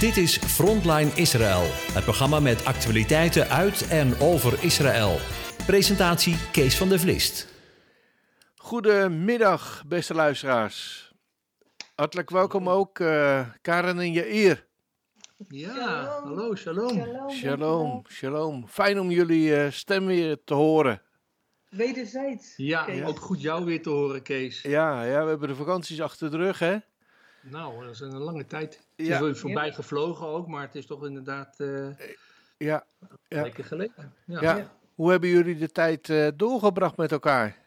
Dit is Frontline Israël, het programma met actualiteiten uit en over Israël. Presentatie Kees van der Vlist. Goedemiddag, beste luisteraars. Hartelijk welkom ook Karen en Jair. Ja, shalom. Hallo, shalom. Shalom. Fijn om jullie stem weer te horen. Wederzijds. Ja, ook goed jou weer te horen, Kees. Ja, we hebben de vakanties achter de rug, hè? Nou, dat is een lange tijd. Ja. Het is voorbij gevlogen ook, maar het is toch inderdaad lekker geleden. Ja. Hoe hebben jullie de tijd doorgebracht met elkaar?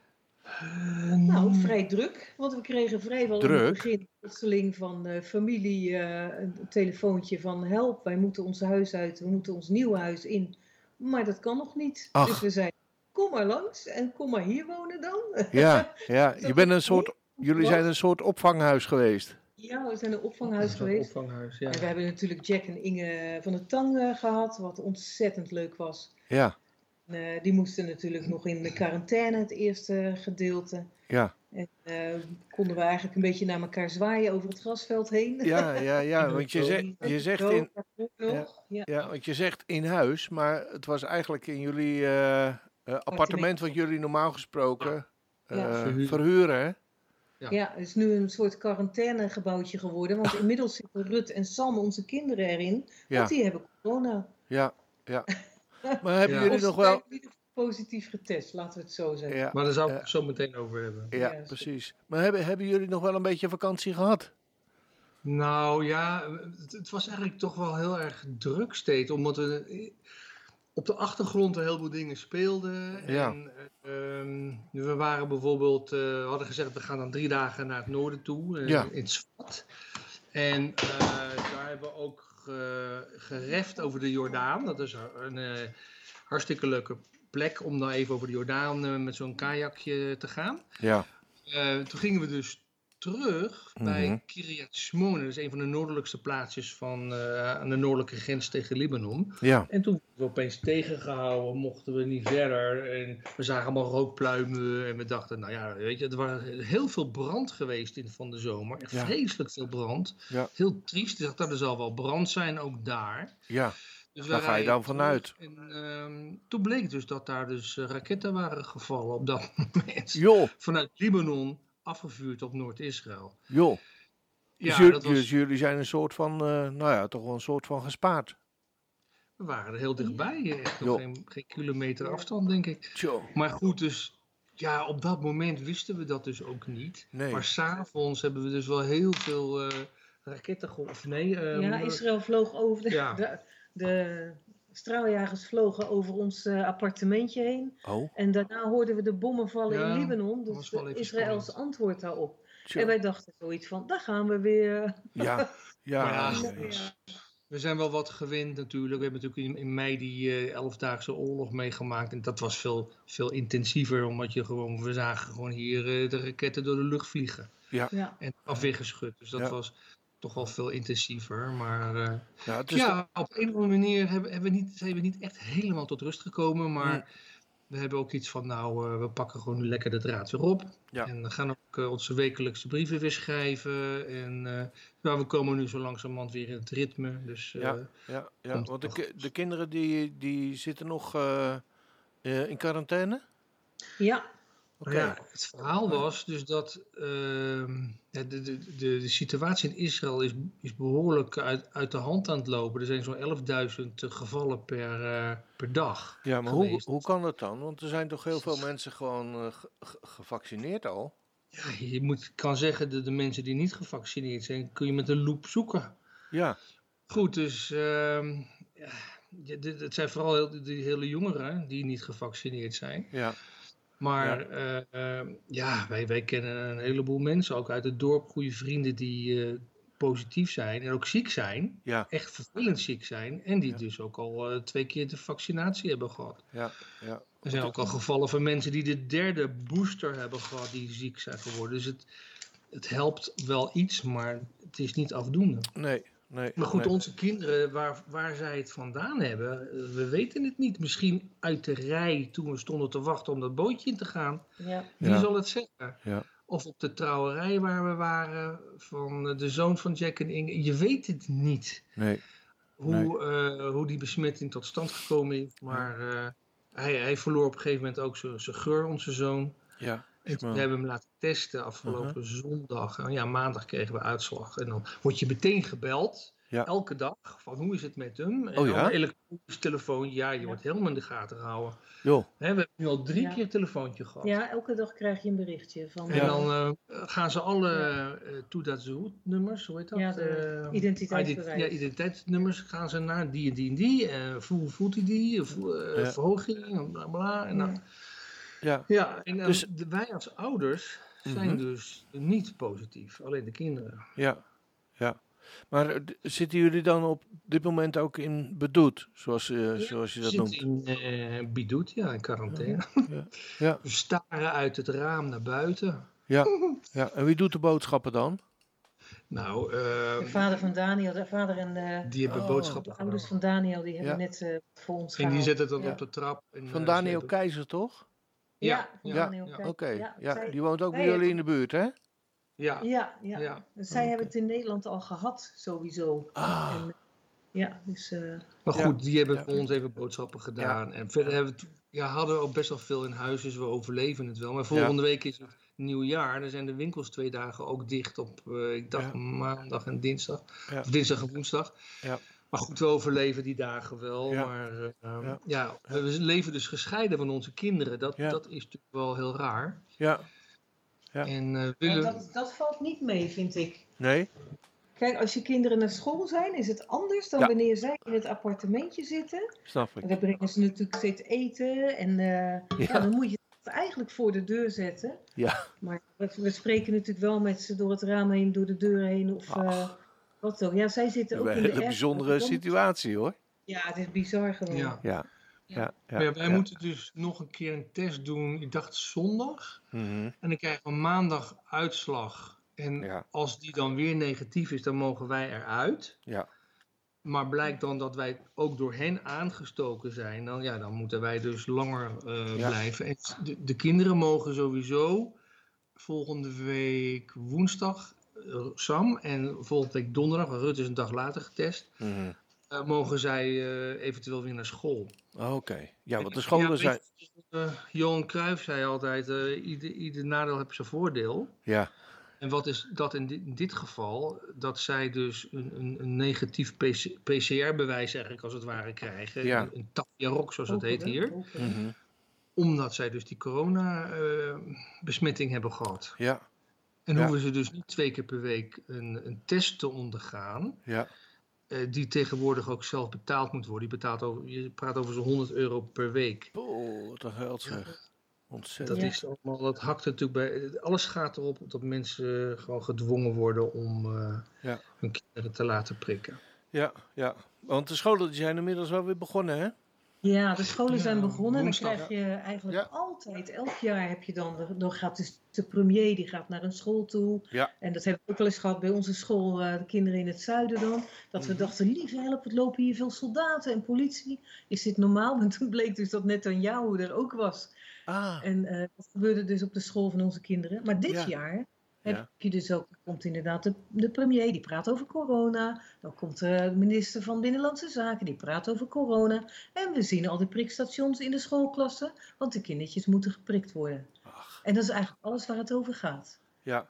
Nou, vrij druk. Want we kregen vrijwel in het begin plotseling van familie een telefoontje van help. Wij moeten ons huis uit, we moeten ons nieuwe huis in. Maar dat kan nog niet. Ach. Dus we zeiden, kom maar langs en kom maar hier wonen dan. Ja. Jullie zijn een soort opvanghuis geweest. Ja, we zijn een opvanghuis geweest. Ja. En we hebben natuurlijk Jack en Inge van de Tang gehad, wat ontzettend leuk was. Ja. Die moesten natuurlijk nog in de quarantaine, het eerste gedeelte. Ja. En konden we eigenlijk een beetje naar elkaar zwaaien over het grasveld heen. Ja, want je zegt in huis, maar het was eigenlijk in jullie appartement wat jullie normaal gesproken verhuren, hè? Ja, het is nu een soort quarantainegebouwtje geworden. Want inmiddels zitten Rut en Sam, onze kinderen, erin. Want die hebben corona. Ja. Maar hebben jullie nog wel... positief getest, laten we het zo zeggen. Ja. Maar daar zou ik het zo meteen over hebben. Ja, precies. Maar hebben jullie nog wel een beetje vakantie gehad? Nou ja, het was eigenlijk toch wel heel erg druk steeds. Omdat we op de achtergrond een heleboel dingen speelden. Ja. En we waren bijvoorbeeld, we hadden gezegd, we gaan dan 3 dagen naar het noorden toe, in Tsfat. En daar hebben we ook gereft over de Jordaan. Dat is een hartstikke leuke plek om dan even over de Jordaan met zo'n kajakje te gaan. Ja. Toen gingen we dus terug bij Kiryat Shmona. Dat is een van de noordelijkste plaatsjes aan de noordelijke grens tegen Libanon. Ja. En toen werden we opeens tegengehouden, mochten we niet verder. En we zagen allemaal rookpluimen en we dachten, nou ja, weet je, er waren heel veel brand geweest van de zomer. Echt vreselijk veel brand. Ja. Heel triest. Ik dacht, dat er zal wel brand zijn, ook daar. Ja. Dus daar ga je dan vanuit. En, toen bleek dus dat daar dus raketten waren gevallen op dat moment. Joh. Vanuit Libanon. Afgevuurd op Noord-Israël. Joh. Ja, dus jullie zijn een soort van, toch wel een soort van gespaard. We waren er heel dichtbij. Echt nog geen kilometer afstand, denk ik. Tjoh. Maar goed, dus op dat moment wisten we dat dus ook niet. Nee. Maar s'avonds hebben we dus wel heel veel raketten Israël vloog over de straaljagers vlogen over ons appartementje heen. Oh. En daarna hoorden we de bommen vallen in Libanon. Dus Israëls antwoord daarop. Tjoh. En wij dachten zoiets van, daar gaan we weer. We zijn wel wat gewend natuurlijk. We hebben natuurlijk in mei die 11-daagse oorlog meegemaakt. En dat was veel, veel intensiever. Omdat we zagen gewoon hier de raketten door de lucht vliegen. Ja. En afweer geschud. Dus dat was... toch wel veel intensiever, maar op een of andere manier zijn we niet echt helemaal tot rust gekomen, maar we hebben ook iets van, we pakken gewoon lekker de draad weer op. Ja. En we gaan ook onze wekelijkse brieven weer schrijven en we komen nu zo langzamerhand weer in het ritme. Dus, want de kinderen die zitten nog in quarantaine? Ja. Okay. Ja, het verhaal was dus dat de situatie in Israël is behoorlijk uit de hand aan het lopen. Er zijn zo'n 11.000 gevallen per dag. Ja, maar hoe kan dat dan? Want er zijn toch heel veel mensen gewoon gevaccineerd al? Ja, je kan zeggen dat de mensen die niet gevaccineerd zijn, kun je met een loop zoeken. Ja. Goed, dus... het zijn vooral die hele jongeren die niet gevaccineerd zijn. Ja. Maar wij kennen een heleboel mensen, ook uit het dorp, goede vrienden die positief zijn en ook ziek zijn. Ja. Echt vervelend ziek zijn en die dus ook al 2 keer de vaccinatie hebben gehad. Ja. Er zijn ook al gevallen van mensen die de 3e booster hebben gehad die ziek zijn geworden. Dus het helpt wel iets, maar het is niet afdoende. Nee, maar goed, onze kinderen, waar zij het vandaan hebben, we weten het niet. Misschien uit de rij toen we stonden te wachten om dat bootje in te gaan. Ja. Wie zal het zeggen? Ja. Of op de trouwerij waar we waren van de zoon van Jack en Inge. Je weet het niet. Nee. Hoe die besmetting tot stand gekomen is. Maar hij verloor op een gegeven moment ook zijn geur, onze zoon. Ja, we hebben hem laten testen afgelopen zondag. En ja, maandag kregen we uitslag. En dan word je meteen gebeld. Ja. Elke dag. Van hoe is het met hem? En dan elektronisch telefoon. Ja, je wordt helemaal in de gaten gehouden. He, we hebben nu al 3 keer een telefoontje gehad. Ja, elke dag krijg je een berichtje. Van en dan gaan ze alle toedatzoet-nummers, hoe heet dat? Ja, identiteitsbewijs. Identiteitsnummers gaan ze naar die en die en die. Voelt hij die? Verhoging? Bla bla. En dan, dus wij als ouders zijn dus niet positief. Alleen de kinderen. Ja, ja. Maar zitten jullie dan op dit moment ook in bedoed, zoals je dat noemt? In bedoed, in quarantaine. Ja. Ja. We staren uit het raam naar buiten. Ja. Ja, en wie doet de boodschappen dan? Nou, de vader van Daniel, de vader en die hebben boodschappen. De ouders van Daniel, die hebben net voor ons gehaald. En die zetten dat op de trap. En, van Daniel Keizer, toch? Ja. Daniel Keizer. Oké. Ja, die woont ook bij jullie in de buurt, hè? Ja. Zij hebben het in Nederland al gehad, sowieso. Ah. En, dus, maar goed, die hebben voor ons even boodschappen gedaan. Ja. En verder hadden we ook best wel veel in huis, dus we overleven het wel. Maar volgende week is het nieuwjaar. Dan zijn de winkels 2 dagen ook dicht op, ik dacht maandag en dinsdag. Ja. Of dinsdag en woensdag. Ja. Maar goed, we overleven die dagen wel. Ja. Maar we leven dus gescheiden van onze kinderen. Dat is natuurlijk wel heel raar. Ja. Ja. En, dat valt niet mee, vind ik. Nee. Kijk, als je kinderen naar school zijn, is het anders dan wanneer zij in het appartementje zitten. Snap ik. En dan brengen ze natuurlijk steeds eten en dan moet je het eigenlijk voor de deur zetten. Ja. Maar we spreken natuurlijk wel met ze door het raam heen, door de deur heen of wat ook. Ja, zij zitten ook in de hele bijzondere situatie, hoor. Ja, het is bizar gewoon. Ja, wij moeten dus nog een keer een test doen, ik dacht zondag. En dan krijgen we maandag uitslag. En als die dan weer negatief is, dan mogen wij eruit. Ja. Maar blijkt dan dat wij ook door hen aangestoken zijn, dan moeten wij dus langer blijven. En de kinderen mogen sowieso volgende week woensdag, Sam, en volgende week donderdag, Rut is een dag later getest... mogen zij eventueel weer naar school. Oké. Ja, want de scholen zijn... Johan Cruijff zei altijd... ieder nadeel heeft zijn voordeel. Ja. En wat is dat in dit geval? Dat zij dus een negatief PCR-bewijs eigenlijk als het ware krijgen. Ja. Een tapia-rok zoals het heet hier. Omdat zij dus die corona-besmetting hebben gehad. Ja. En hoeven ze dus niet 2 keer per week een test te ondergaan... Ja. Die tegenwoordig ook zelf betaald moet worden. Je praat over zo'n €100 per week. Oh, wat een geld zeg. Ontzettend. Dat is allemaal, dat hakt natuurlijk bij... Alles gaat erop dat mensen gewoon gedwongen worden om hun kinderen te laten prikken. Ja. Want de scholen die zijn inmiddels wel weer begonnen, hè? Ja, de scholen zijn begonnen. Woensdag, dan krijg je eigenlijk altijd, elk jaar heb je dan gaat dus de premier die gaat naar een school toe. Ja. En dat hebben we ook wel eens gehad bij onze school, de kinderen in het zuiden dan. Dat we dachten, lieve help, het lopen hier veel soldaten en politie. Is dit normaal? Maar toen bleek dus dat Netanjahu er ook was. Ah. En dat gebeurde dus op de school van onze kinderen. Maar dit jaar... heb je dus ook, komt inderdaad de premier, die praat over corona. Dan komt de minister van Binnenlandse Zaken, die praat over corona. En we zien al die prikstations in de schoolklassen, want de kindertjes moeten geprikt worden. Ach. En dat is eigenlijk alles waar het over gaat. Ja.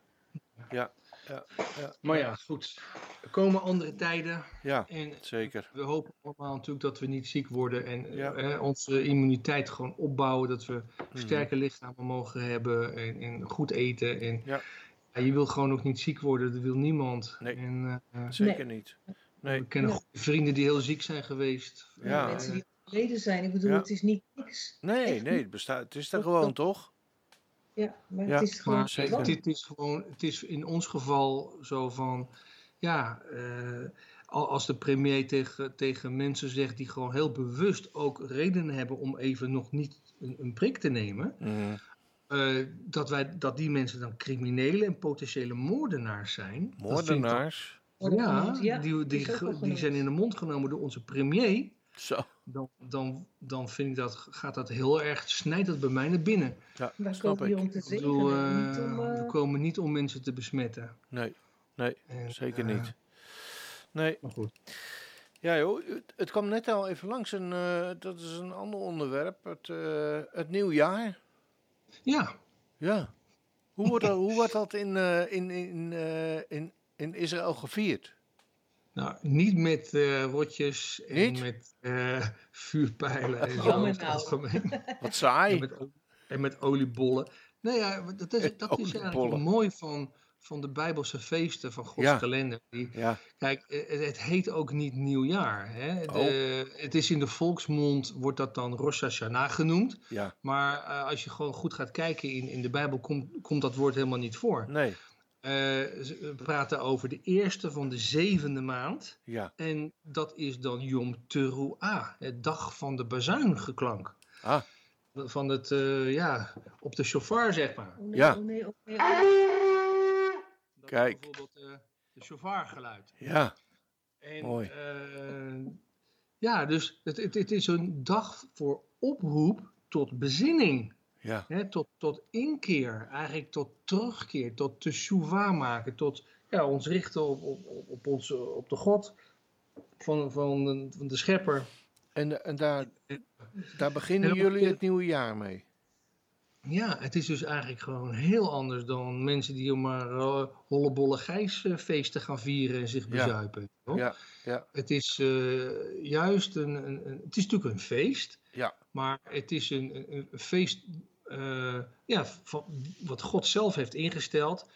Maar ja, goed. Er komen andere tijden. Ja, en zeker. We hopen allemaal natuurlijk dat we niet ziek worden en onze immuniteit gewoon opbouwen. Dat we sterke lichamen mogen hebben en goed eten en... Ja. Ja, je wil gewoon ook niet ziek worden, dat wil niemand. Nee, en, zeker niet. Nee. We kennen goede vrienden die heel ziek zijn geweest. Ja. Mensen die overleden zijn, ik bedoel, het is niet niks. Nee, het bestaat. Het is er gewoon, toch? Ja, maar het is gewoon... Maar dit is gewoon, het is in ons geval zo van... Ja, als de premier tegen mensen zegt die gewoon heel bewust ook redenen hebben... om even nog niet een prik te nemen... dat die mensen dan criminelen en potentiële moordenaars zijn. Moordenaars? Die zijn in de mond genomen door onze premier. Zo. Dan vind ik dat, gaat dat heel erg, snijdt dat bij mij naar binnen. Ja, daar snap ik. Om te zingen, we komen niet om mensen te besmetten. Nee, en, zeker niet. Nee. Maar goed. Ja joh, het kwam net al even langs, dat is een ander onderwerp, het nieuwjaar. Ja. Hoe wordt dat in Israël gevierd? Nou, niet met rotjes en niet? Met vuurpijlen en zo. Wat saai. En met oliebollen. Nou ja, dat is eigenlijk mooi van de Bijbelse feesten van Gods kalender. Ja. Kijk, het heet ook niet nieuwjaar. Hè? Het is in de volksmond, wordt dat dan Rosh Hashanah genoemd. Ja. Maar als je gewoon goed gaat kijken in de Bijbel, komt dat woord helemaal niet voor. Nee. We praten over de eerste van de 7e maand. Ja. En dat is dan Yom Teruah, het dag van de bazuingeklank. Ah. Van het, op de shofar, zeg maar. Kijk. Bijvoorbeeld de shofargeluid. Ja, en, mooi. Dus het is een dag voor oproep tot bezinning. Ja. Hè, tot inkeer, eigenlijk tot terugkeer, tot teshuva maken, tot ons richten op de God van de schepper. En daar beginnen jullie het nieuwe jaar mee? Ja, het is dus eigenlijk gewoon heel anders dan mensen die maar hollebolle gijsfeesten gaan vieren en zich bezuipen. Ja. Het is juist het is natuurlijk een feest, maar het is een feest wat God zelf heeft ingesteld.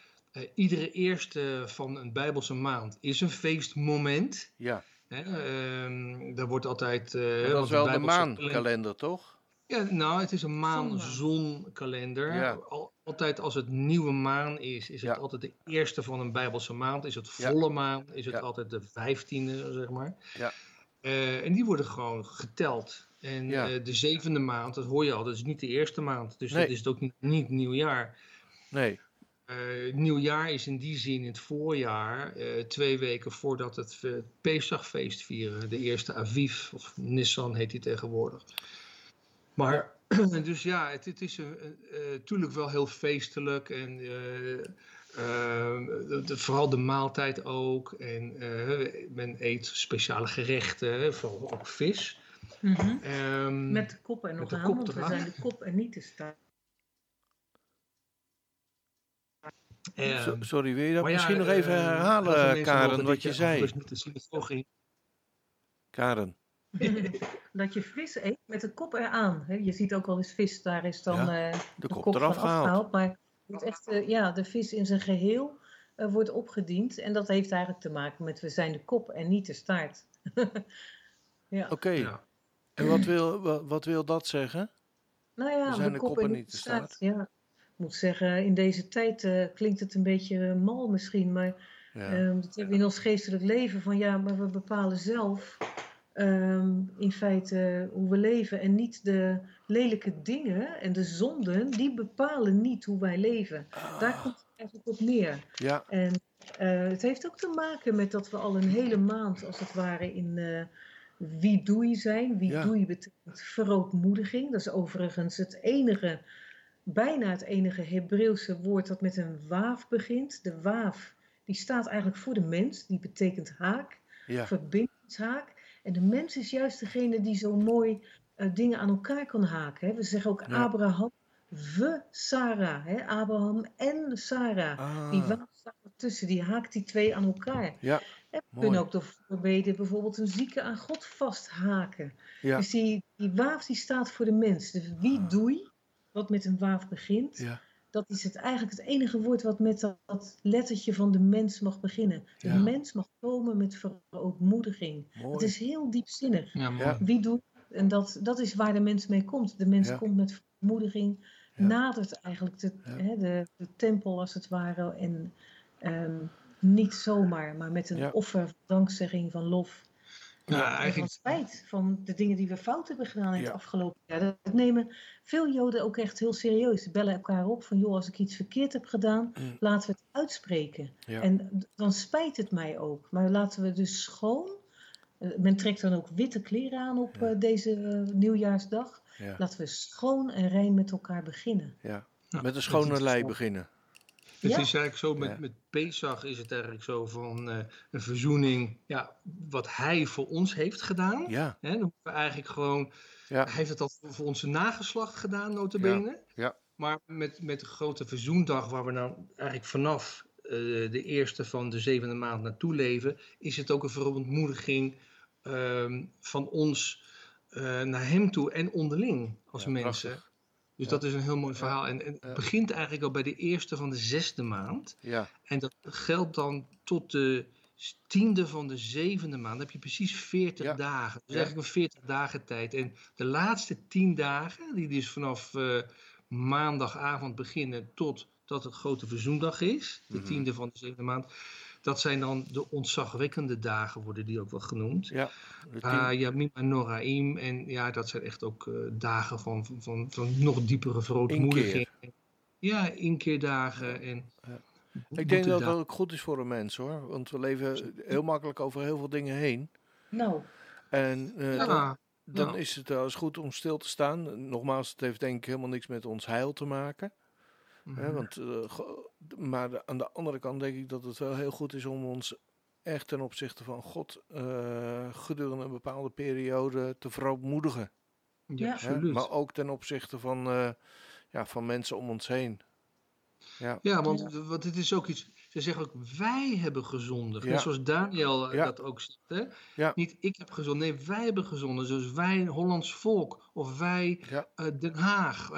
Iedere eerste van een Bijbelse maand is een feestmoment. Ja. Daar wordt altijd... dat is wel de maankalender, toch? Ja, nou, het is een maanzonkalender. Ja. Altijd als het nieuwe maan is het altijd de eerste van een Bijbelse maand. Is het volle maan, is het altijd de 15e, zeg maar. Ja. En die worden gewoon geteld. En de 7e maand, dat hoor je al, dat is niet de eerste maand. Dus dat is het ook niet nieuwjaar. Nee. Nieuwjaar is in die zin in het voorjaar, 2 weken voordat het Pesachfeest vieren. De eerste Aviv, of Nissan heet die tegenwoordig. Maar, dus het is natuurlijk wel heel feestelijk en vooral de maaltijd ook. En men eet speciale gerechten, vooral ook vis. Mm-hmm. Met de kop en nog de kop eraan. We zijn de kop en niet de staart. Sorry, wil je dat misschien nog even herhalen, Karen, wat je zei? Niet de synagoge in. Karen. Dat je vis eet met de kop eraan. Je ziet ook wel eens vis, daar is dan de kop eraf gehaald. Maar wordt echt, de vis in zijn geheel wordt opgediend. En dat heeft eigenlijk te maken met we zijn de kop en niet de staart. Oké. Ja. En wat wil dat zeggen? Nou ja, we zijn de kop en niet de staart. Ja. Ik moet zeggen, in deze tijd klinkt het een beetje mal misschien. Maar dat hebben we in ons geestelijk leven. Van maar we bepalen zelf... in feite hoe we leven en niet de lelijke dingen en de zonden, die bepalen niet hoe wij leven. Daar komt het eigenlijk op neer. Ja. En het heeft ook te maken met dat we al een hele maand als het ware in wie doei zijn. Wie doei betekent verootmoediging. Dat is overigens bijna het enige Hebreeuwse woord dat met een waaf begint. De waaf, die staat eigenlijk voor de mens. Die betekent haak, verbindingshaak. En de mens is juist degene die zo mooi dingen aan elkaar kan haken. Hè? We zeggen ook Abraham, we Sarah. Hè? Abraham en Sarah. Ah. Die waaf staat ertussen, die haakt die twee aan elkaar. Ja. En we kunnen ook door voorbeden bijvoorbeeld een zieke aan God vasthaken. Ja. Dus die waaf die staat voor de mens. Dus wie doei, wat met een waaf begint... Ja. Dat is eigenlijk het enige woord wat met dat lettertje van de mens mag beginnen. De mens mag komen met verootmoediging. Het is heel diepzinnig. Ja, wie doet, en dat is waar de mens mee komt. De mens komt met verootmoediging, nadert eigenlijk de tempel als het ware. En niet zomaar, maar met een offer van dankzegging, van lof. Eigenlijk... Van spijt van de dingen die we fout hebben gedaan in het afgelopen jaar. Dat nemen veel Joden ook echt heel serieus. Ze bellen elkaar op van, joh, als ik iets verkeerd heb gedaan, laten we het uitspreken. Ja. En dan spijt het mij ook. Maar laten we dus schoon Men trekt dan ook witte kleren aan op deze nieuwjaarsdag. Ja. Laten we schoon en rein met elkaar beginnen. Ja. Nou, met een schone lei beginnen. Het is eigenlijk zo, met Pesach is het eigenlijk zo van een verzoening, wat hij voor ons heeft gedaan. Ja. Dan hoeven we eigenlijk gewoon, hij heeft het al voor onze nageslacht gedaan, nota bene. Ja. Ja. Maar met de grote verzoendag, waar we nou eigenlijk vanaf de eerste van de zevende maand naartoe leven, is het ook een verontmoediging van ons naar hem toe en onderling als mensen. Prachtig. Dus dat is een heel mooi verhaal. En het begint eigenlijk al bij de eerste van de zesde maand. Ja. En dat geldt dan tot de 10e van de 7e maand. Dan heb je precies 40 dagen. Dus eigenlijk een 40 dagen tijd. En de laatste 10 dagen, die dus vanaf maandagavond beginnen totdat het grote verzoendag is. De 10e van de 7e maand. Dat zijn dan de ontzagwekkende dagen, worden die ook wel genoemd. Ja, Yamim Noraim. En dat zijn echt ook dagen van nog diepere verootmoediging. Inkeerdagen. En ik denk dat dat ook goed is voor een mens, hoor. Want we leven heel makkelijk over heel veel dingen heen. Nou. En dan is het wel eens goed om stil te staan. Nogmaals, het heeft denk ik helemaal niks met ons heil te maken. Mm-hmm. Maar aan de andere kant denk ik dat het wel heel goed is om ons echt ten opzichte van God gedurende een bepaalde periode te verootmoedigen. Ja, absoluut. Maar ook ten opzichte van mensen om ons heen. Want het is ook iets. Ze zeggen ook, wij hebben gezondigd. Ja. Zoals Daniel dat ook zegt. Hè? Ja. Niet ik heb gezondigd. Nee, wij hebben gezondigd. Dus wij, Hollands volk. Of wij, Den Haag.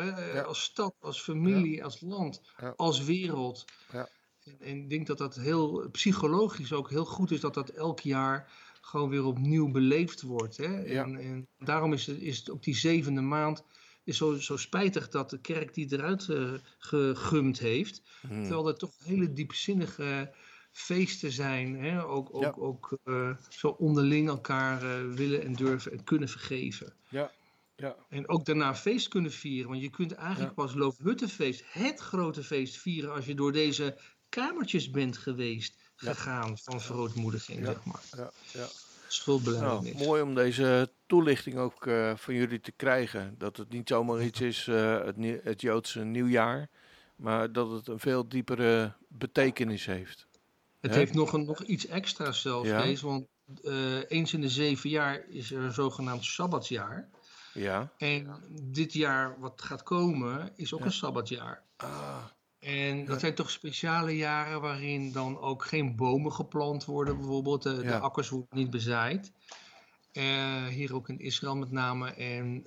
Als stad, als familie, als land. Als wereld. Ja. En ik denk dat dat heel psychologisch ook heel goed is. Dat elk jaar gewoon weer opnieuw beleefd wordt. Hè? Ja. En daarom is het op die 7e maand... is zo spijtig dat de kerk die eruit gegumd heeft. Terwijl er toch hele diepzinnige feesten zijn. Hè? Ook zo onderling elkaar willen en durven en kunnen vergeven. Ja. Ja. En ook daarna feest kunnen vieren. Want je kunt eigenlijk pas Loofhuttenfeest, het grote feest, vieren als je door deze kamertjes bent gegaan van verootmoediging. Ja. Zeg maar. Ja. Mooi om deze toelichting ook van jullie te krijgen. Dat het niet zomaar iets is, het Joodse nieuwjaar, maar dat het een veel diepere betekenis heeft. Het heeft nog iets extra's zelfs, want eens in de 7 jaar is er een zogenaamd Sabbatsjaar. Ja. En dit jaar wat gaat komen is ook een Sabbatsjaar. Ah. En dat zijn toch speciale jaren waarin dan ook geen bomen geplant worden bijvoorbeeld. De akkers worden niet bezaaid. Hier ook in Israël met name. En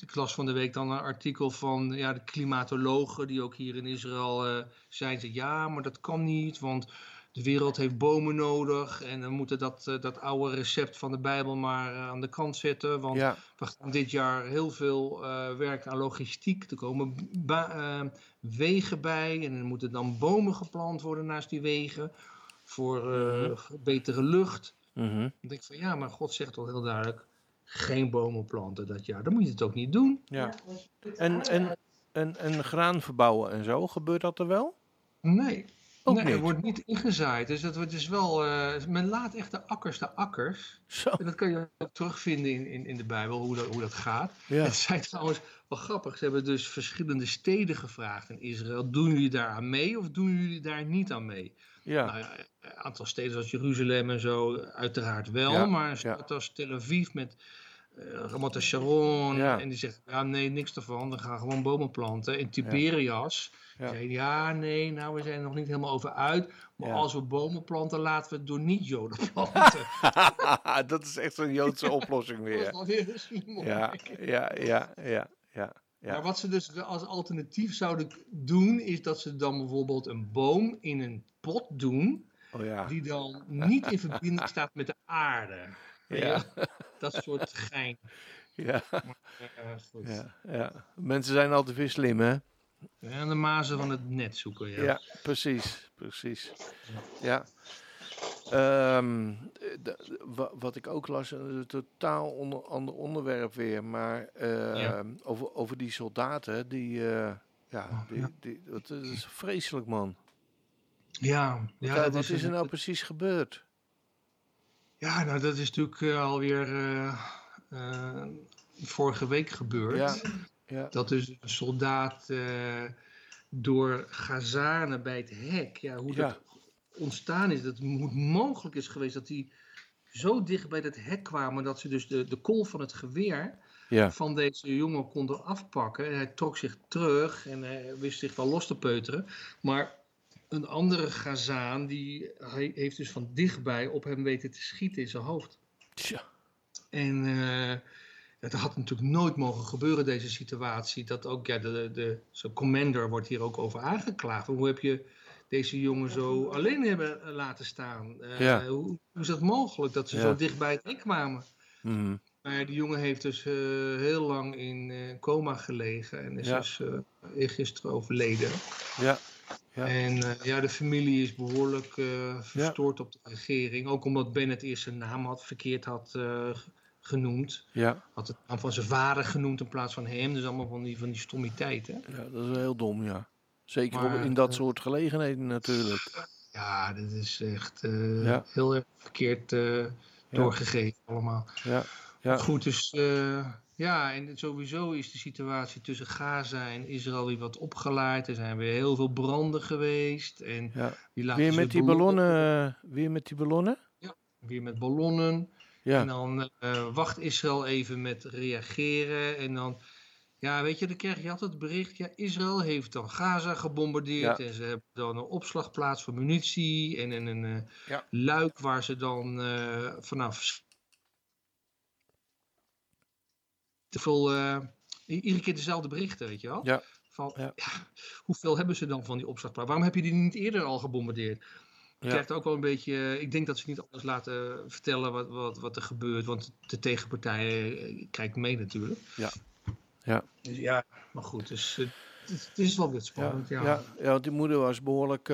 ik las van de week dan een artikel van de klimatologen die ook hier in Israël zeiden. Ja, maar dat kan niet, want de wereld heeft bomen nodig. En we moeten dat oude recept van de Bijbel maar aan de kant zetten. Want we gaan dit jaar heel veel werk aan logistiek. Er komen wegen bij. En er moeten dan bomen geplant worden naast die wegen. Voor betere lucht. Dan denk ik van maar God zegt al heel duidelijk. Geen bomen planten dat jaar. Dan moet je het ook niet doen. Ja. En graan verbouwen en zo. Gebeurt dat er wel? Nee. Er wordt niet ingezaaid. Dus dat is wel. Men laat echt de akkers. Zo. En dat kan je ook terugvinden in de Bijbel, hoe dat gaat. Ja. Het zijn trouwens wel grappig. Ze hebben dus verschillende steden gevraagd in Israël. Doen jullie daar aan mee of doen jullie daar niet aan mee? Ja. Nou, een aantal steden zoals Jeruzalem en zo, uiteraard wel. Ja. Maar een stad als Tel Aviv met Ramat Sharon. Ja. En die zegt, nee, niks ervan. We gaan gewoon bomen planten. In Tiberias. Ja. Zei, we zijn er nog niet helemaal over uit. Maar als we bomen planten, laten we het door niet-Joden planten. Dat is echt zo'n Joodse oplossing weer. Dat is wel heel mooi. Ja. Maar wat ze dus als alternatief zouden doen, is dat ze dan bijvoorbeeld een boom in een pot doen. Oh, ja. Die dan niet in verbinding staat met de aarde. Ja. Dat soort gein. Ja. Goed. Mensen zijn altijd weer slim, hè? En de mazen van het net zoeken, Ja, precies. Ja. Wat ik ook las, een totaal ander onderwerp weer, maar over die soldaten, dat is vreselijk, man. Ja. Wat is er nou precies gebeurd? Ja, nou dat is natuurlijk alweer vorige week gebeurd. Ja. Ja. Dat dus een soldaat door Gazanen bij het hek, ja, hoe dat ontstaan is, dat moet mogelijk is geweest dat die zo dicht bij dat hek kwamen dat ze dus de kool van het geweer van deze jongen konden afpakken. Hij trok zich terug en hij wist zich wel los te peuteren, maar een andere Gazaan die heeft dus van dichtbij op hem weten te schieten in zijn hoofd. Tja. En het had natuurlijk nooit mogen gebeuren, deze situatie. Dat ook, ja, zo'n commander wordt hier ook over aangeklaagd. Hoe heb je deze jongen zo alleen hebben laten staan? Hoe is dat mogelijk dat ze zo dicht bij het hek kwamen? Mm-hmm. Maar die jongen heeft dus heel lang in coma gelegen en is dus gisteren overleden. Ja. Ja. En de familie is behoorlijk verstoord op de regering. Ook omdat Bennett eerst zijn naam verkeerd had genoemd. Ja. Had de naam van zijn vader genoemd in plaats van hem. Dus allemaal van die stommiteit. Hè? Ja, dat is heel dom, ja. Zeker maar, in dat soort gelegenheden natuurlijk. Ja, dit is echt heel erg verkeerd doorgegeven allemaal. Ja. Ja. Goed, dus... en sowieso is de situatie tussen Gaza en Israël weer wat opgeleid. Er zijn weer heel veel branden geweest. En weer met die ballonnen? Ja, weer met ballonnen. Ja. En dan wacht Israël even met reageren. En dan, dan krijg je altijd het bericht. Ja, Israël heeft dan Gaza gebombardeerd. Ja. En ze hebben dan een opslagplaats voor munitie. En een luik waar ze dan vanaf... iedere keer dezelfde berichten, weet je wel? Ja. Hoeveel hebben ze dan van die opslagplaats? Waarom heb je die niet eerder al gebombardeerd? Je krijgt ook wel een beetje... Ik denk dat ze niet alles laten vertellen wat er gebeurt. Want de tegenpartij kijkt mee natuurlijk. Ja. Ja. Dus ja, maar goed. Dus, het is wel weer spannend. Ja. Ja. Ja, want die moeder was behoorlijk...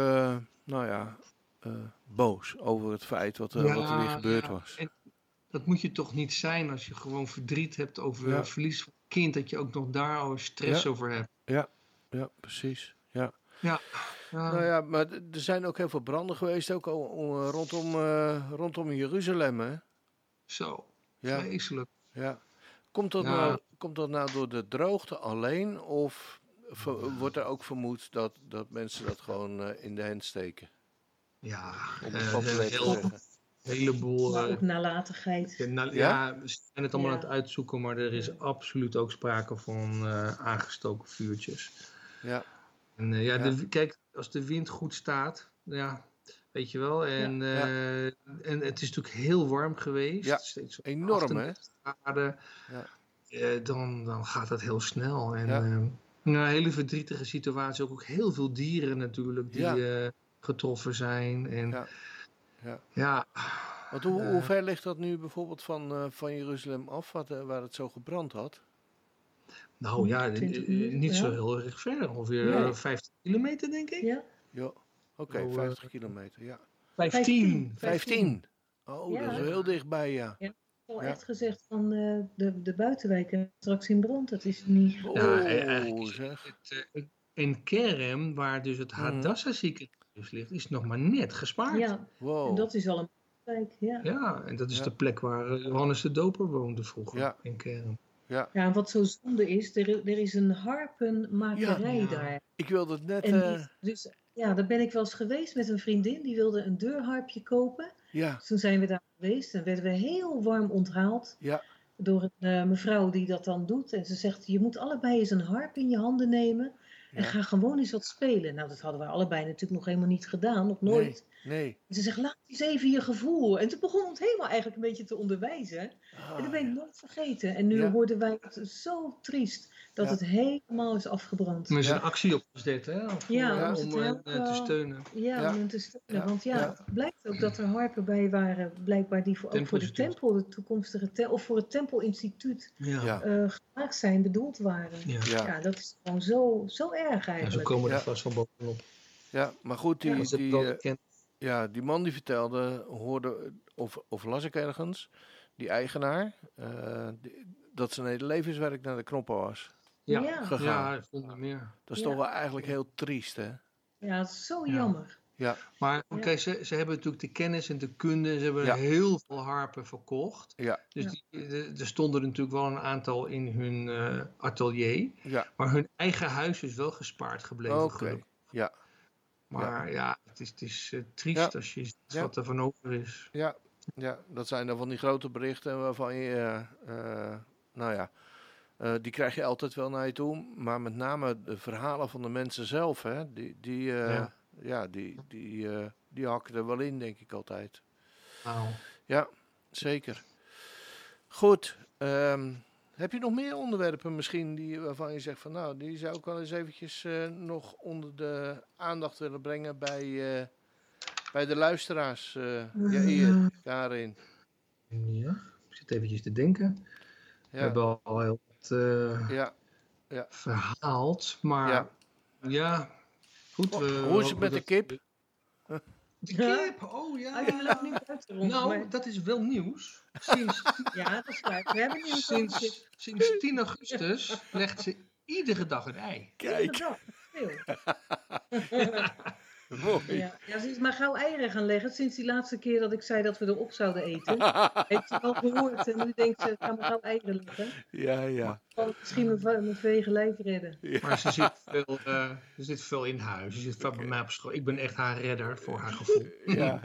boos over het feit wat er weer gebeurd was. En, dat moet je toch niet zijn als je gewoon verdriet hebt over verlies van een kind. Dat je ook nog daar al stress over hebt. Ja, ja, precies. Ja. Ja. Maar er zijn ook heel veel branden geweest. Ook rondom Jeruzalem, hè? Zo, vreselijk. Ja. Komt dat nou door de droogte alleen? Of wordt er ook vermoed dat mensen dat gewoon in de hand steken? Ja, een heleboel... Maar ook nalatigheid. Ze zijn het allemaal aan het uitzoeken, maar er is absoluut ook sprake van aangestoken vuurtjes. Ja. En, kijk, als de wind goed staat, weet je wel. En, en het is natuurlijk heel warm geweest. Ja, steeds enorm, hè? Graden, dan gaat dat heel snel. En, een hele verdrietige situatie. Ook heel veel dieren natuurlijk die getroffen zijn. En, ja. Want hoe ver ligt dat nu bijvoorbeeld van Jeruzalem af, waar het zo gebrand had? Nou ja, niet zo heel erg ver. Ongeveer 50 kilometer, denk ik. Ja. Oké, 50 kilometer, 15. Oh, dat is heel dichtbij, Ja, ik heb al echt gezegd van de buitenwijken straks in brand. Dat is niet... in Kerem, waar dus het Hadassah-ziekenhuis ligt, is nog maar net gespaard. Ja, wow. En dat is al een plek, en dat is de plek waar Johannes de Doper woonde vroeger in Kerem. Ja. Ja, wat zo zonde is, er is een harpenmakerij daar. Ik wilde het net... daar ben ik wel eens geweest met een vriendin, die wilde een deurharpje kopen. Ja. Toen zijn we daar geweest en werden we heel warm onthaald door een mevrouw die dat dan doet. En ze zegt, je moet allebei eens een harp in je handen nemen... Ja. En ga gewoon eens wat spelen. Nou, dat hadden we allebei natuurlijk nog helemaal niet gedaan. Nog nooit. Nee. En ze zegt, laat eens even je gevoel. En toen begon ons helemaal eigenlijk een beetje te onderwijzen. En dat ben ik nooit vergeten. En nu hoorden wij het zo triest dat het helemaal is afgebrand. Maar is een actie op is dit, hè? Of, om te steunen. Ja, om hen te steunen. Ja. Want het blijkt ook dat er harpen bij waren. Blijkbaar die voor de tempel, de toekomstige of voor het tempelinstituut gemaakt zijn, bedoeld waren. Ja. Ja, dat is gewoon zo erg eigenlijk. Ja, zo komen er vast van bovenop. Ja, maar goed, die man die vertelde, hoorde, of las ik ergens, die eigenaar, dat zijn hele levenswerk naar de knoppen was gegaan. Ja, dat is toch wel eigenlijk heel triest, hè? Ja, het is zo jammer. Ja. Maar okay, ze hebben natuurlijk de kennis en de kunde. Ze hebben heel veel harpen verkocht. Ja. Dus er stonden er natuurlijk wel een aantal in hun atelier. Ja. Maar hun eigen huis is wel gespaard gebleven. Oké. Ja. Maar het is triest als je ziet wat er van over is. Ja. Ja, dat zijn dan van die grote berichten waarvan je, die krijg je altijd wel naar je toe. Maar met name de verhalen van de mensen zelf, hè, die hakken er wel in, denk ik altijd. Wow. Ja, zeker. Goed, heb je nog meer onderwerpen misschien waarvan je zegt van nou, die zou ik wel eens eventjes nog onder de aandacht willen brengen bij de luisteraars, Jair, Karen? Ja, ik zit eventjes te denken. Ja. We hebben al heel wat verhaald, maar goed. Hoe is het met de kip? De kip, dat is wel nieuws. Dat is waar. We hebben nieuws. Sinds 10 augustus legt ze iedere dag een ei. Kijk. Ja, ze is maar gauw eieren gaan leggen. Sinds die laatste keer dat ik zei dat we erop zouden eten. Heeft ze wel gehoord. En nu denkt ze, ga maar gauw eieren leggen. Ja, ja. Maar ik kan misschien mijn vee gelijk redden. Ja. Maar ze zit veel in huis. Ze zit vaak bij mij op school. Ik ben echt haar redder voor haar gevoel. Ja.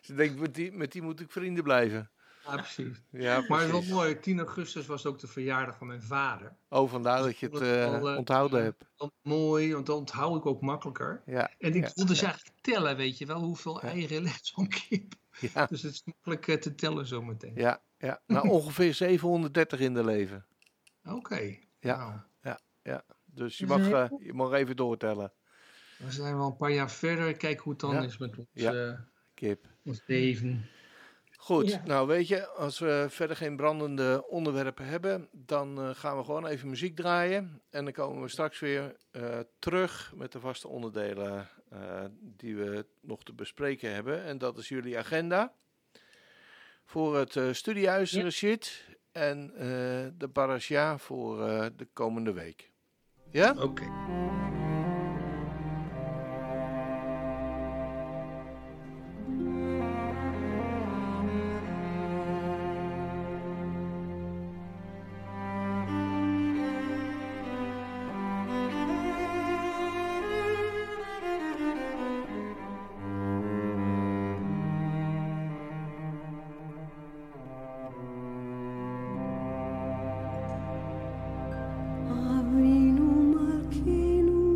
Ze denkt, met die moet ik vrienden blijven. Ja, precies. Maar het is wel mooi. 10 augustus was ook de verjaardag van mijn vader. Oh, vandaar dat je het onthouden hebt. Mooi, want dan onthoud ik ook makkelijker. Ja, en ik wilde dus eigenlijk tellen, weet je wel, hoeveel eieren legt zo'n kip. Ja. Dus het is makkelijk te tellen zometeen. Ja. Nou, ongeveer 730 in de leven. Oké. Ja. Dus je mag even doortellen. We zijn wel een paar jaar verder. Kijk hoe het dan is met ons kip. Ons leven. Goed, nou weet je, als we verder geen brandende onderwerpen hebben, dan gaan we gewoon even muziek draaien. En dan komen we straks weer terug met de vaste onderdelen die we nog te bespreken hebben. En dat is jullie agenda voor het studiehuis Rashid en de parasha voor de komende week. Ja? Oké. Avrinu Malkeinu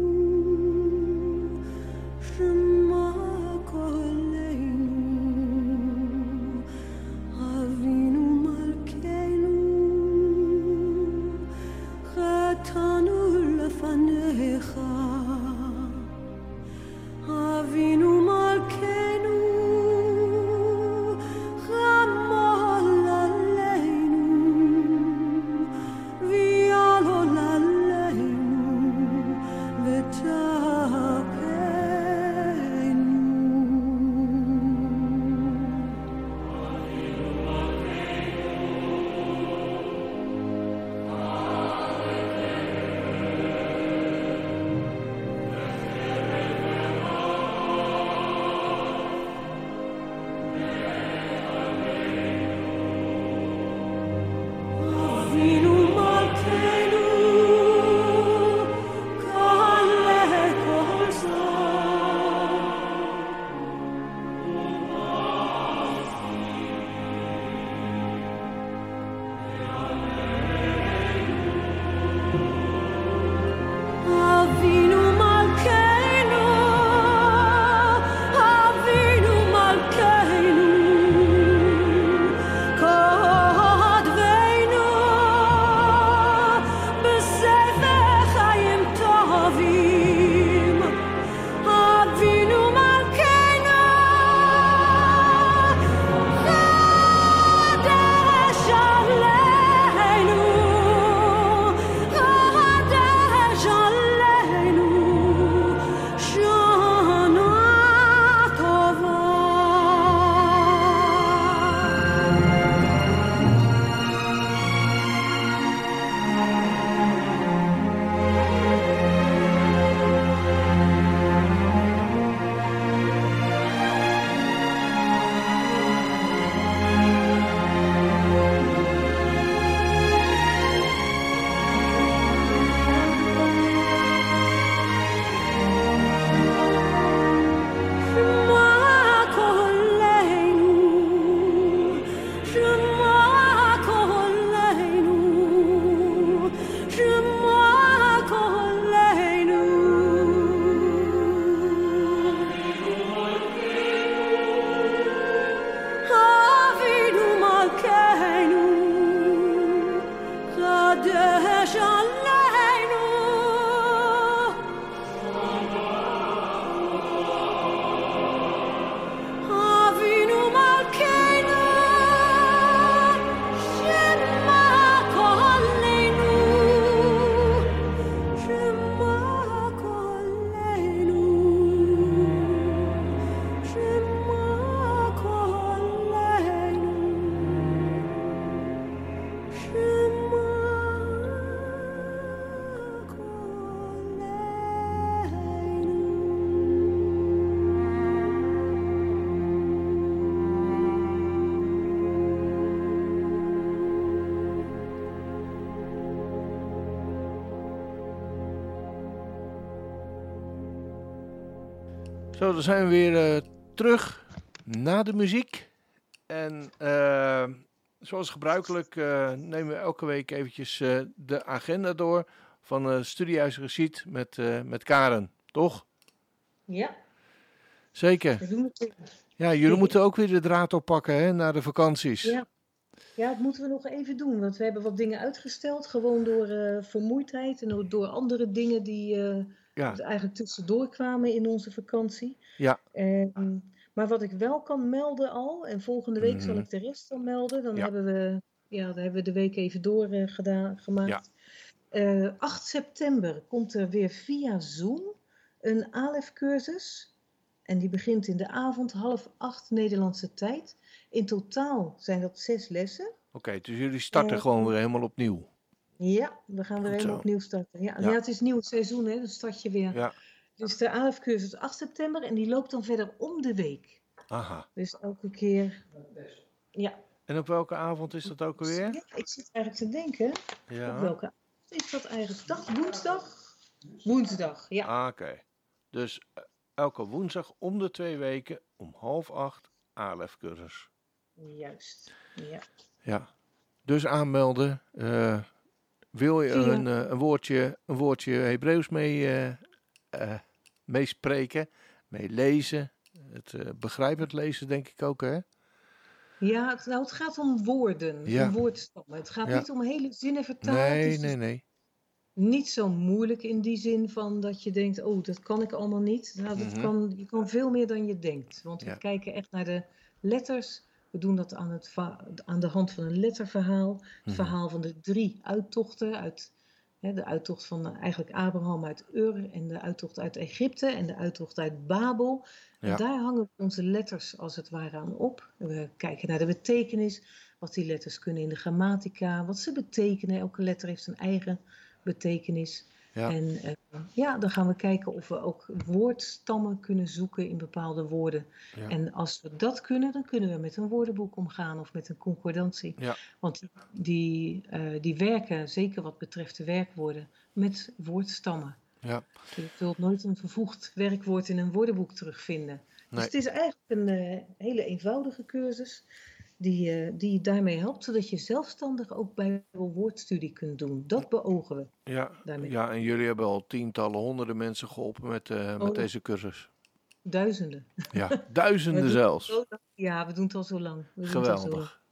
Zo, dan zijn we weer terug na de muziek. En zoals gebruikelijk nemen we elke week eventjes de agenda door van Studiehuis Recit met Karen, toch? Ja. Zeker. Ja, jullie moeten ook weer de draad oppakken, hè, na de vakanties. Ja. Ja, dat moeten we nog even doen, want we hebben wat dingen uitgesteld, gewoon door vermoeidheid en door andere dingen die eigenlijk tussendoor kwamen in onze vakantie. Ja. Maar wat ik wel kan melden al, en volgende week zal ik de rest al melden, dan hebben we de week even doorgemaakt. Ja. 8 september komt er weer via Zoom een ALEF-cursus en die begint in de avond 7:30 Nederlandse tijd. In totaal zijn dat 6 lessen. Oké, dus jullie starten gewoon weer helemaal opnieuw. Ja, we gaan weer helemaal opnieuw starten. Ja, ja. Ja, het is nieuw seizoen, hè? Dan start je weer. Ja. Dus de ALEF-cursus 8 september en die loopt dan verder om de week. Aha. Dus elke keer. Ja. En op welke avond is dat ook alweer? Ja, ik zit eigenlijk te denken. Ja. Op welke avond is dat eigenlijk? Woensdag? Woensdag, ja. Ah, oké. Dus elke woensdag om de 2 weken om 7:30 ALEF-cursus. Juist, ja. Ja, dus aanmelden. Wil je een woordje Hebreeuws meespreken, meelezen? Het begrijpend lezen, denk ik ook, hè? Ja, het gaat om woorden, om woordstammen. Het gaat niet om hele zinnen vertalen. Nee. Niet zo moeilijk in die zin van dat je denkt, oh, dat kan ik allemaal niet. Nou, je kan veel meer dan je denkt. Want we kijken echt naar de letters. We doen dat aan de hand van een letterverhaal. Het verhaal van de 3 uittochten. De uittocht van eigenlijk Abraham uit Ur. En de uittocht uit Egypte. En de uittocht uit Babel. Ja. En daar hangen we onze letters als het ware aan op. We kijken naar de betekenis. Wat die letters kunnen in de grammatica. Wat ze betekenen. Elke letter heeft zijn eigen betekenis. Ja. En dan gaan we kijken of we ook woordstammen kunnen zoeken in bepaalde woorden. Ja. En als we dat kunnen, dan kunnen we met een woordenboek omgaan of met een concordantie. Ja. Want die werken, zeker wat betreft de werkwoorden, met woordstammen. Ja. Je wilt nooit een vervoegd werkwoord in een woordenboek terugvinden. Nee. Dus het is eigenlijk een hele eenvoudige cursus die daarmee helpt, zodat je zelfstandig ook bijbelwoordstudie kunt doen. Dat beogen we. Ja, daarmee. Ja, en jullie hebben al tientallen, honderden mensen geholpen met deze cursus. Duizenden. Ja, duizenden zelfs. Ja, we doen het al zo lang. Geweldig.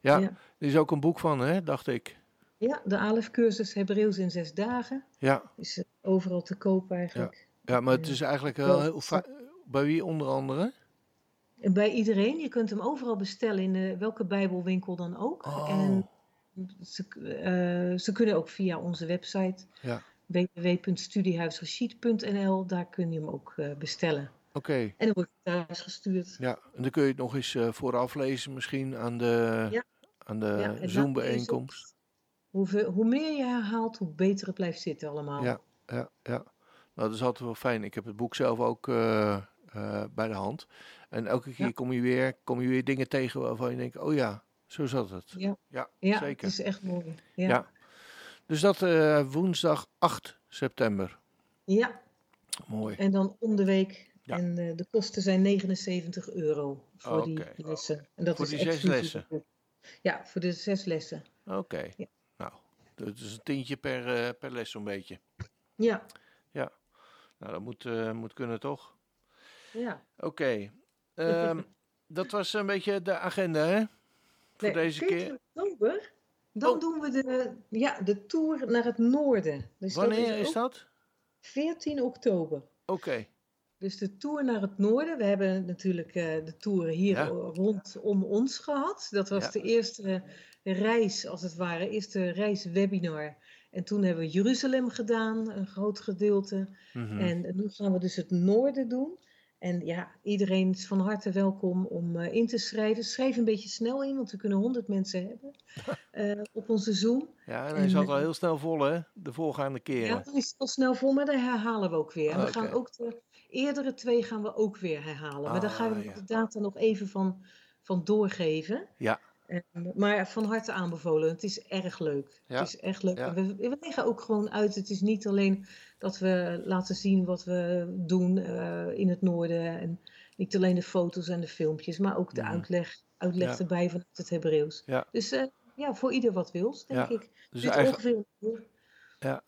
Ja, er is ook een boek van, hè, dacht ik. Ja, de ALEF-cursus Hebreeuws in 6 dagen. Ja. Is overal te koop eigenlijk. Ja, maar het is eigenlijk heel bij wie onder andere? Bij iedereen. Je kunt hem overal bestellen in welke bijbelwinkel dan ook. Oh. En ze kunnen ook via onze website www.studiehuisrecit.nl. Daar kun je hem ook bestellen. Oké. En dan wordt het thuis gestuurd. Ja, en dan kun je het nog eens vooraf lezen misschien aan de Zoom-bijeenkomst. Hoe meer je herhaalt, hoe beter het blijft zitten allemaal. Ja. Nou, dat is altijd wel fijn. Ik heb het boek zelf ook bij de hand. En elke keer kom je weer dingen tegen waarvan je denkt, oh ja, zo zat het. Ja, zeker. Het is echt mooi. Ja. Dus dat woensdag 8 september. Ja. Mooi. En dan om de week. Ja. En de kosten zijn €79 voor die lessen. En dat voor die 6 lessen? Ja, voor de 6 lessen. Oké. Ja. Nou, dat is een tientje per les zo'n beetje. Ja. Ja. Nou, dat moet kunnen, toch? Ja. Oké. Dat was een beetje de agenda, hè? Voor deze keer. Oktober, dan doen we de tour naar het noorden. Dus wanneer is dat? 14 oktober. Oké. Dus de tour naar het noorden. We hebben natuurlijk de tour hier rondom ons gehad. Dat was de eerste reis, als het ware. Eerste reiswebinar. En toen hebben we Jeruzalem gedaan, een groot gedeelte. Mm-hmm. En nu gaan we dus het noorden doen. En ja, iedereen is van harte welkom om in te schrijven. Schrijf een beetje snel in, want we kunnen 100 mensen hebben op onze Zoom. Ja, en hij zat al heel snel vol, hè? De voorgaande keren. Ja, dan is het al snel vol, maar dat herhalen we ook weer. En we gaan ook de eerdere 2 gaan we ook weer herhalen. Maar daar gaan we de data nog even van doorgeven. Ja. Maar van harte aanbevolen. Het is erg leuk. Ja. Het is echt leuk. Ja. We leggen ook gewoon uit. Het is niet alleen dat we laten zien wat we doen in het noorden. En niet alleen de foto's en de filmpjes, maar ook de uitleg ja. erbij vanuit het Hebreeuws. Ja. Dus voor ieder wat wils, denk ik. Dus eigenlijk,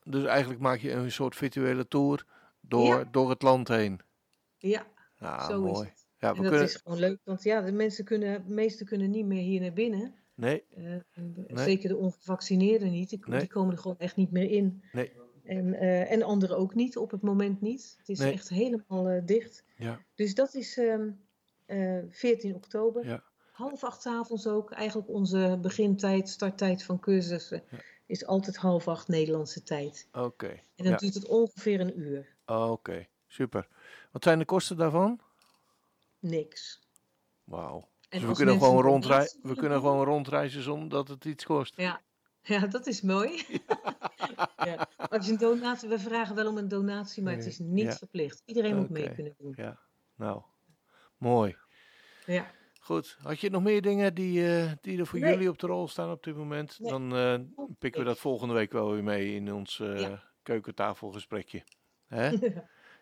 dus eigenlijk maak je een soort virtuele tour door het land heen. Ja, zo mooi. Is het. Ja, dat is gewoon leuk, want de meesten kunnen niet meer hier naar binnen. Nee. Zeker de ongevaccineerden niet, die komen er gewoon echt niet meer in. Nee. En anderen ook niet, op het moment niet. Het is echt helemaal dicht. Ja. Dus dat is 14 oktober. Ja. 7:30 avonds ook. Eigenlijk onze begintijd, starttijd van cursussen is altijd 7:30 Nederlandse tijd. Oké. En dan duurt het ongeveer een uur. Oké, super. Wat zijn de kosten daarvan? Niks. Wauw. Dus we kunnen gewoon rondreizen zonder dat het iets kost. Ja, dat is mooi. Ja. Als je een donatie, we vragen wel om een donatie, maar het is niet verplicht. Iedereen moet mee kunnen doen. Ja, nou, mooi. Ja. Goed, had je nog meer dingen die er voor jullie op de rol staan op dit moment? Nee. Dan pikken we dat volgende week wel weer mee in ons keukentafelgesprekje. Hè?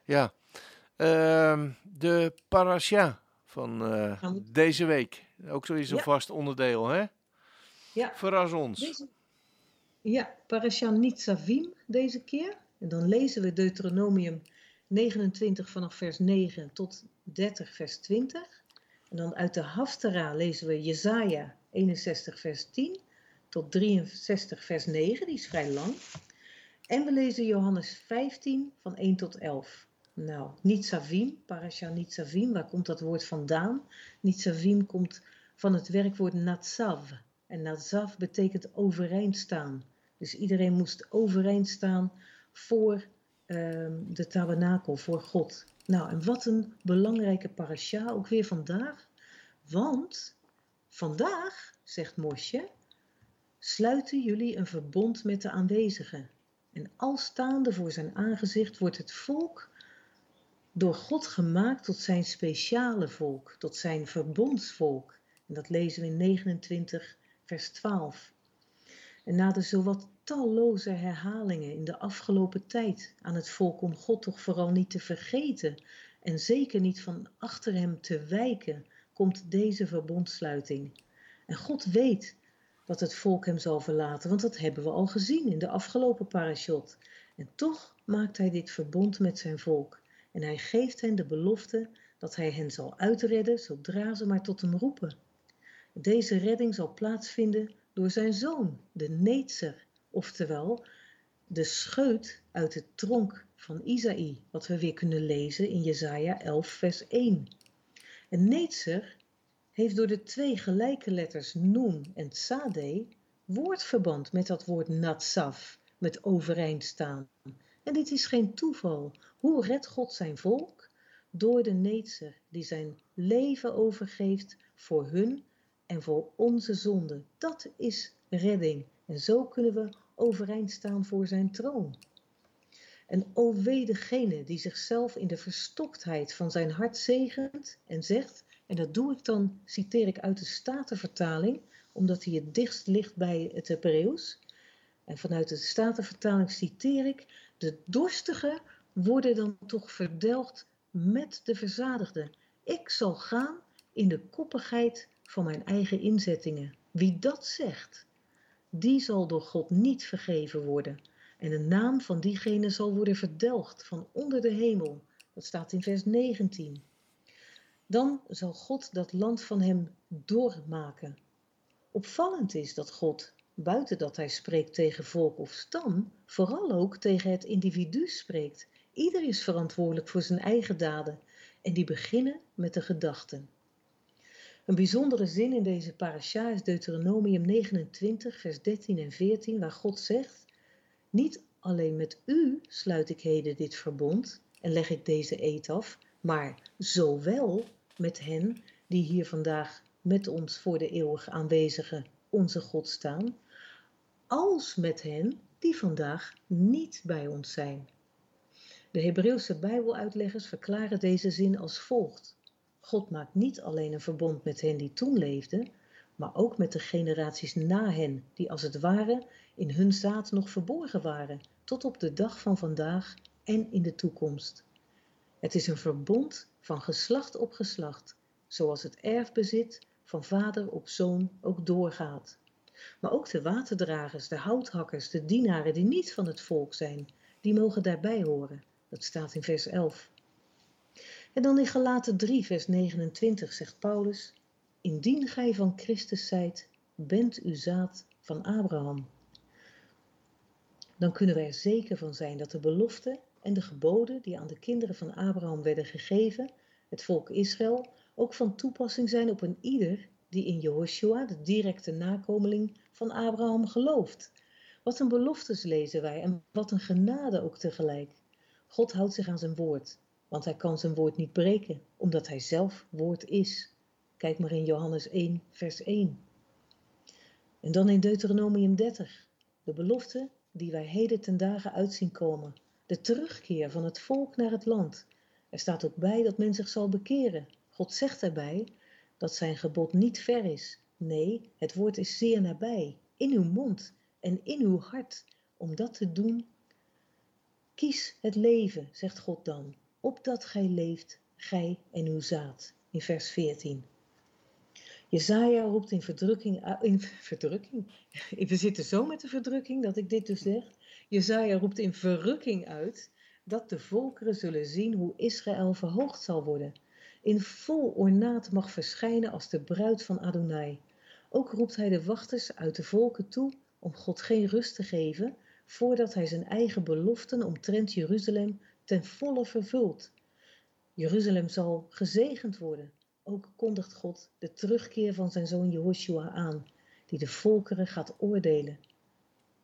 Ja. De parasha van deze week. Ook zoiets een vast onderdeel, hè? Ja. Verras ons. Parashan Nitzavim deze keer. En dan lezen we Deuteronomium 29 vanaf vers 9 tot 30 vers 20. En dan uit de Haftara lezen we Jesaja 61 vers 10 tot 63 vers 9. Die is vrij lang. En we lezen Johannes 15 van 1 tot 11. Nou, Nitzavim, Parasha Nitzavim, waar komt dat woord vandaan? Nitzavim komt van het werkwoord Natsav. En Natsav betekent overeind staan. Dus iedereen moest overeind staan voor de tabernakel, voor God. Nou, en wat een belangrijke parasha, ook weer vandaag. Want vandaag, zegt Moshe, sluiten jullie een verbond met de aanwezigen. En al staande voor zijn aangezicht wordt het volk door God gemaakt tot zijn speciale volk, tot zijn verbondsvolk. En dat lezen we in 29 vers 12. En na de zowat talloze herhalingen in de afgelopen tijd aan het volk om God toch vooral niet te vergeten en zeker niet van achter hem te wijken, komt deze verbondsluiting. En God weet dat het volk hem zal verlaten, want dat hebben we al gezien in de afgelopen parashot. En toch maakt hij dit verbond met zijn volk. En hij geeft hen de belofte dat hij hen zal uitredden zodra ze maar tot hem roepen. Deze redding zal plaatsvinden door zijn zoon, de Neetzer, oftewel de scheut uit de tronk van Isaï, wat we weer kunnen lezen in Jesaja 11 vers 1. En Neetzer heeft door de twee gelijke letters Noem en Tzadeh woordverband met dat woord Natsav, met overeind staan. En dit is geen toeval. Hoe redt God zijn volk? Door de Neetzer die zijn leven overgeeft voor hun en voor onze zonden. Dat is redding. En zo kunnen we overeind staan voor zijn troon. En o wee degene die zichzelf in de verstoktheid van zijn hart zegent en zegt, en dat doe ik dan, citeer ik uit de Statenvertaling, omdat hij het dichtst ligt bij het Hebreeuws. En vanuit de Statenvertaling citeer ik: de dorstigen worden dan toch verdelgd met de verzadigden. Ik zal gaan in de koppigheid van mijn eigen inzettingen. Wie dat zegt, die zal door God niet vergeven worden. En de naam van diegene zal worden verdelgd van onder de hemel. Dat staat in vers 19. Dan zal God dat land van hem doormaken. Opvallend is dat God, buiten dat hij spreekt tegen volk of stam, vooral ook tegen het individu spreekt. Ieder is verantwoordelijk voor zijn eigen daden en die beginnen met de gedachten. Een bijzondere zin in deze parasha is Deuteronomium 29, vers 13 en 14, waar God zegt: niet alleen met u sluit ik heden dit verbond en leg ik deze eed af, maar zowel met hen die hier vandaag met ons voor de eeuwig aanwezigen, onze God, staan, als met hen die vandaag niet bij ons zijn. De Hebreeuwse Bijbeluitleggers verklaren deze zin als volgt: God maakt niet alleen een verbond met hen die toen leefden, maar ook met de generaties na hen, die als het ware in hun zaad nog verborgen waren, tot op de dag van vandaag en in de toekomst. Het is een verbond van geslacht op geslacht, zoals het erfbezit van vader op zoon ook doorgaat. Maar ook de waterdragers, de houthakkers, de dienaren die niet van het volk zijn, die mogen daarbij horen. Dat staat in vers 11. En dan in Galaten 3, vers 29 zegt Paulus: indien gij van Christus zijt, bent u zaad van Abraham. Dan kunnen we er zeker van zijn dat de beloften en de geboden die aan de kinderen van Abraham werden gegeven, het volk Israël, ook van toepassing zijn op een ieder die in Jehoshua, de directe nakomeling van Abraham, gelooft. Wat een beloftes lezen wij en wat een genade ook tegelijk. God houdt zich aan zijn woord, want hij kan zijn woord niet breken, omdat hij zelf woord is. Kijk maar in Johannes 1, vers 1. En dan in Deuteronomium 30, de belofte die wij heden ten dagen uitzien komen. De terugkeer van het volk naar het land. Er staat ook bij dat men zich zal bekeren. God zegt daarbij dat zijn gebod niet ver is. Nee, het woord is zeer nabij, in uw mond en in uw hart. Om dat te doen, kies het leven, zegt God dan, opdat gij leeft, gij en uw zaad, in vers 14. Jesaja roept we zitten zo met de verdrukking dat ik dit dus zeg. Jesaja roept in verrukking uit dat de volkeren zullen zien hoe Israël verhoogd zal worden. In vol ornaat mag verschijnen als de bruid van Adonai. Ook roept hij de wachters uit de volken toe om God geen rust te geven, voordat hij zijn eigen beloften omtrent Jeruzalem ten volle vervult. Jeruzalem zal gezegend worden. Ook kondigt God de terugkeer van zijn zoon Jehoshua aan, die de volkeren gaat oordelen.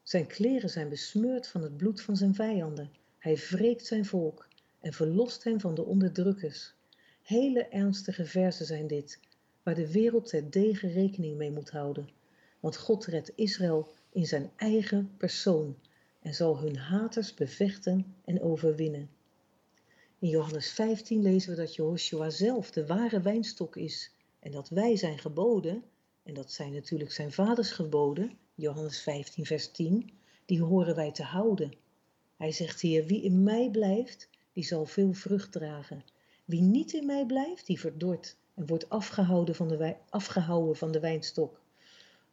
Zijn kleren zijn besmeurd van het bloed van zijn vijanden. Hij wreekt zijn volk en verlost hen van de onderdrukkers. Hele ernstige verzen zijn dit, waar de wereld terdege rekening mee moet houden. Want God redt Israël in zijn eigen persoon en zal hun haters bevechten en overwinnen. In Johannes 15 lezen we dat Jehoshua zelf de ware wijnstok is en dat wij zijn geboden, en dat zijn natuurlijk zijn vaders geboden, Johannes 15 vers 10, die horen wij te houden. Hij zegt hier: wie in mij blijft, die zal veel vrucht dragen. Wie niet in mij blijft, die verdort en wordt afgehouden van de wijnstok.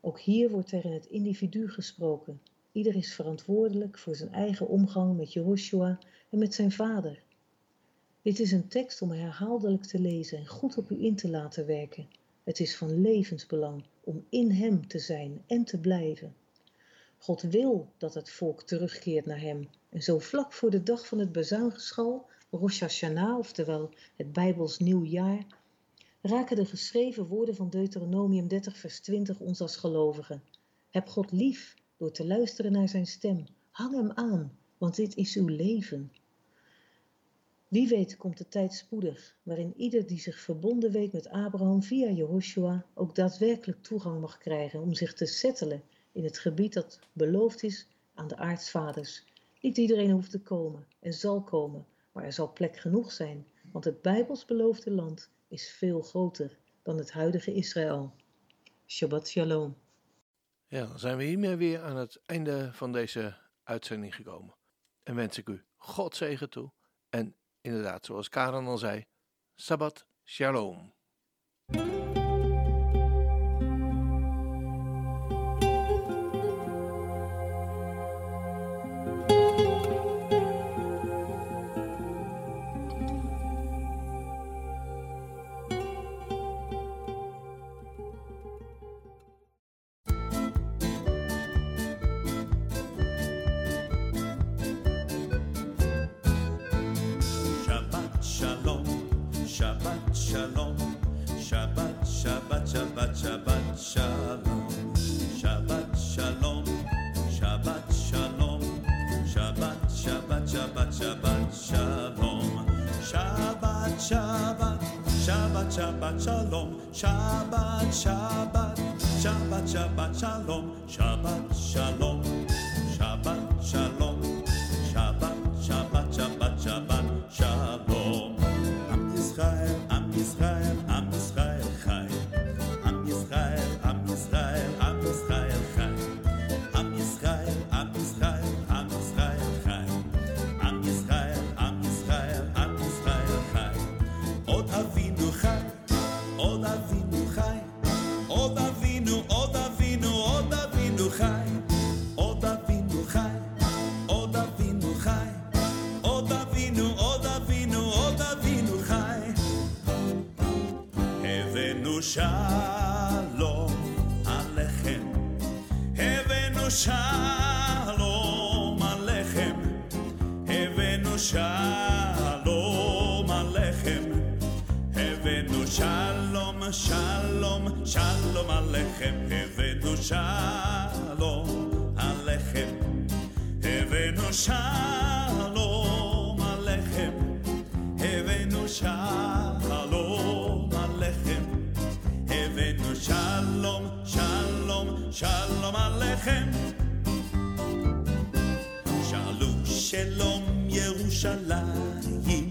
Ook hier wordt er in het individu gesproken. Ieder is verantwoordelijk voor zijn eigen omgang met Jehoshua en met zijn vader. Dit is een tekst om herhaaldelijk te lezen en goed op u in te laten werken. Het is van levensbelang om in hem te zijn en te blijven. God wil dat het volk terugkeert naar hem. En zo vlak voor de dag van het bazuingeschal, Rosh Hashanah, oftewel het Bijbels nieuwjaar, raken de geschreven woorden van Deuteronomium 30 vers 20 ons als gelovigen. Heb God lief door te luisteren naar zijn stem. Hang hem aan, want dit is uw leven. Wie weet komt de tijd spoedig, waarin ieder die zich verbonden weet met Abraham via Jehoshua ook daadwerkelijk toegang mag krijgen om zich te settelen in het gebied dat beloofd is aan de aartsvaders. Niet iedereen hoeft te komen en zal komen, maar er zal plek genoeg zijn, want het Bijbels beloofde land is veel groter dan het huidige Israël. Shabbat shalom. Ja, dan zijn we hiermee weer aan het einde van deze uitzending gekomen. En wens ik u God zegen toe en inderdaad, zoals Karen al zei, Shabbat shalom. Shabbat shalom, Shabbat Shabbat, Shabbat Shabbat shalom, Shabbat shalom, Shabbat shalom, Shabbat Shabbat Shabbat Shabbat shalom. Am Yisrael, Am Yisrael, Am Yisrael, Chai. Am Yisrael, Am Yisrael. shalom alechem. Hebenu shalom alechem. Hebenu shalom alechem. Hebenu shalom, shalom, shalom alechem. Hebenu shalom alechem. Hebenu shalom alechem. Hebenu shalom alechem. Hebenu shalom, shalom, shalom alechem. Shalom, shalom Yerushalayim.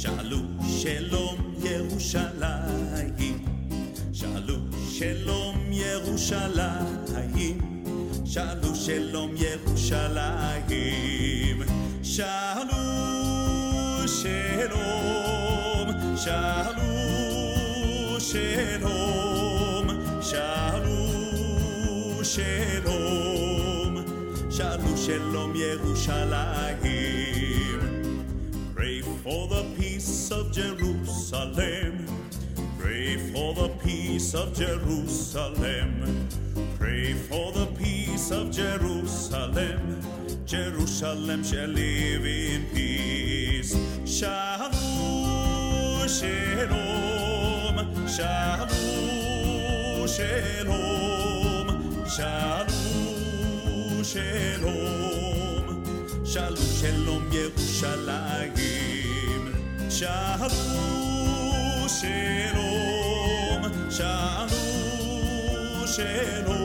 Shalom, shalom Yerushalayim. Shalom, shalom Yerushalayim. Shalom, shalom Yerushalayim. Shalom, shalom, shalom, shalom, shalom, shalom, shalom, shalom Yerushalayim. Pray for the peace of Jerusalem. Pray for the peace of Jerusalem. Pray for the peace of Jerusalem, Jerusalem shall live in peace. Shalom, shalom, shalom, shalom, shalom, shalom, shalom, shalom Yerushalayim. Shalom, shalom, shalom, shalom. Shalom,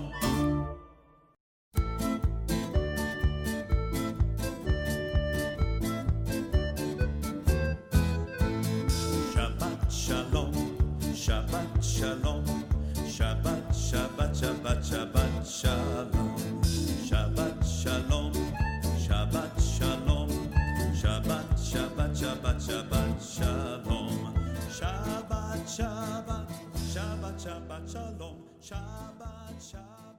Shabbat shalom, Shabbat shalom.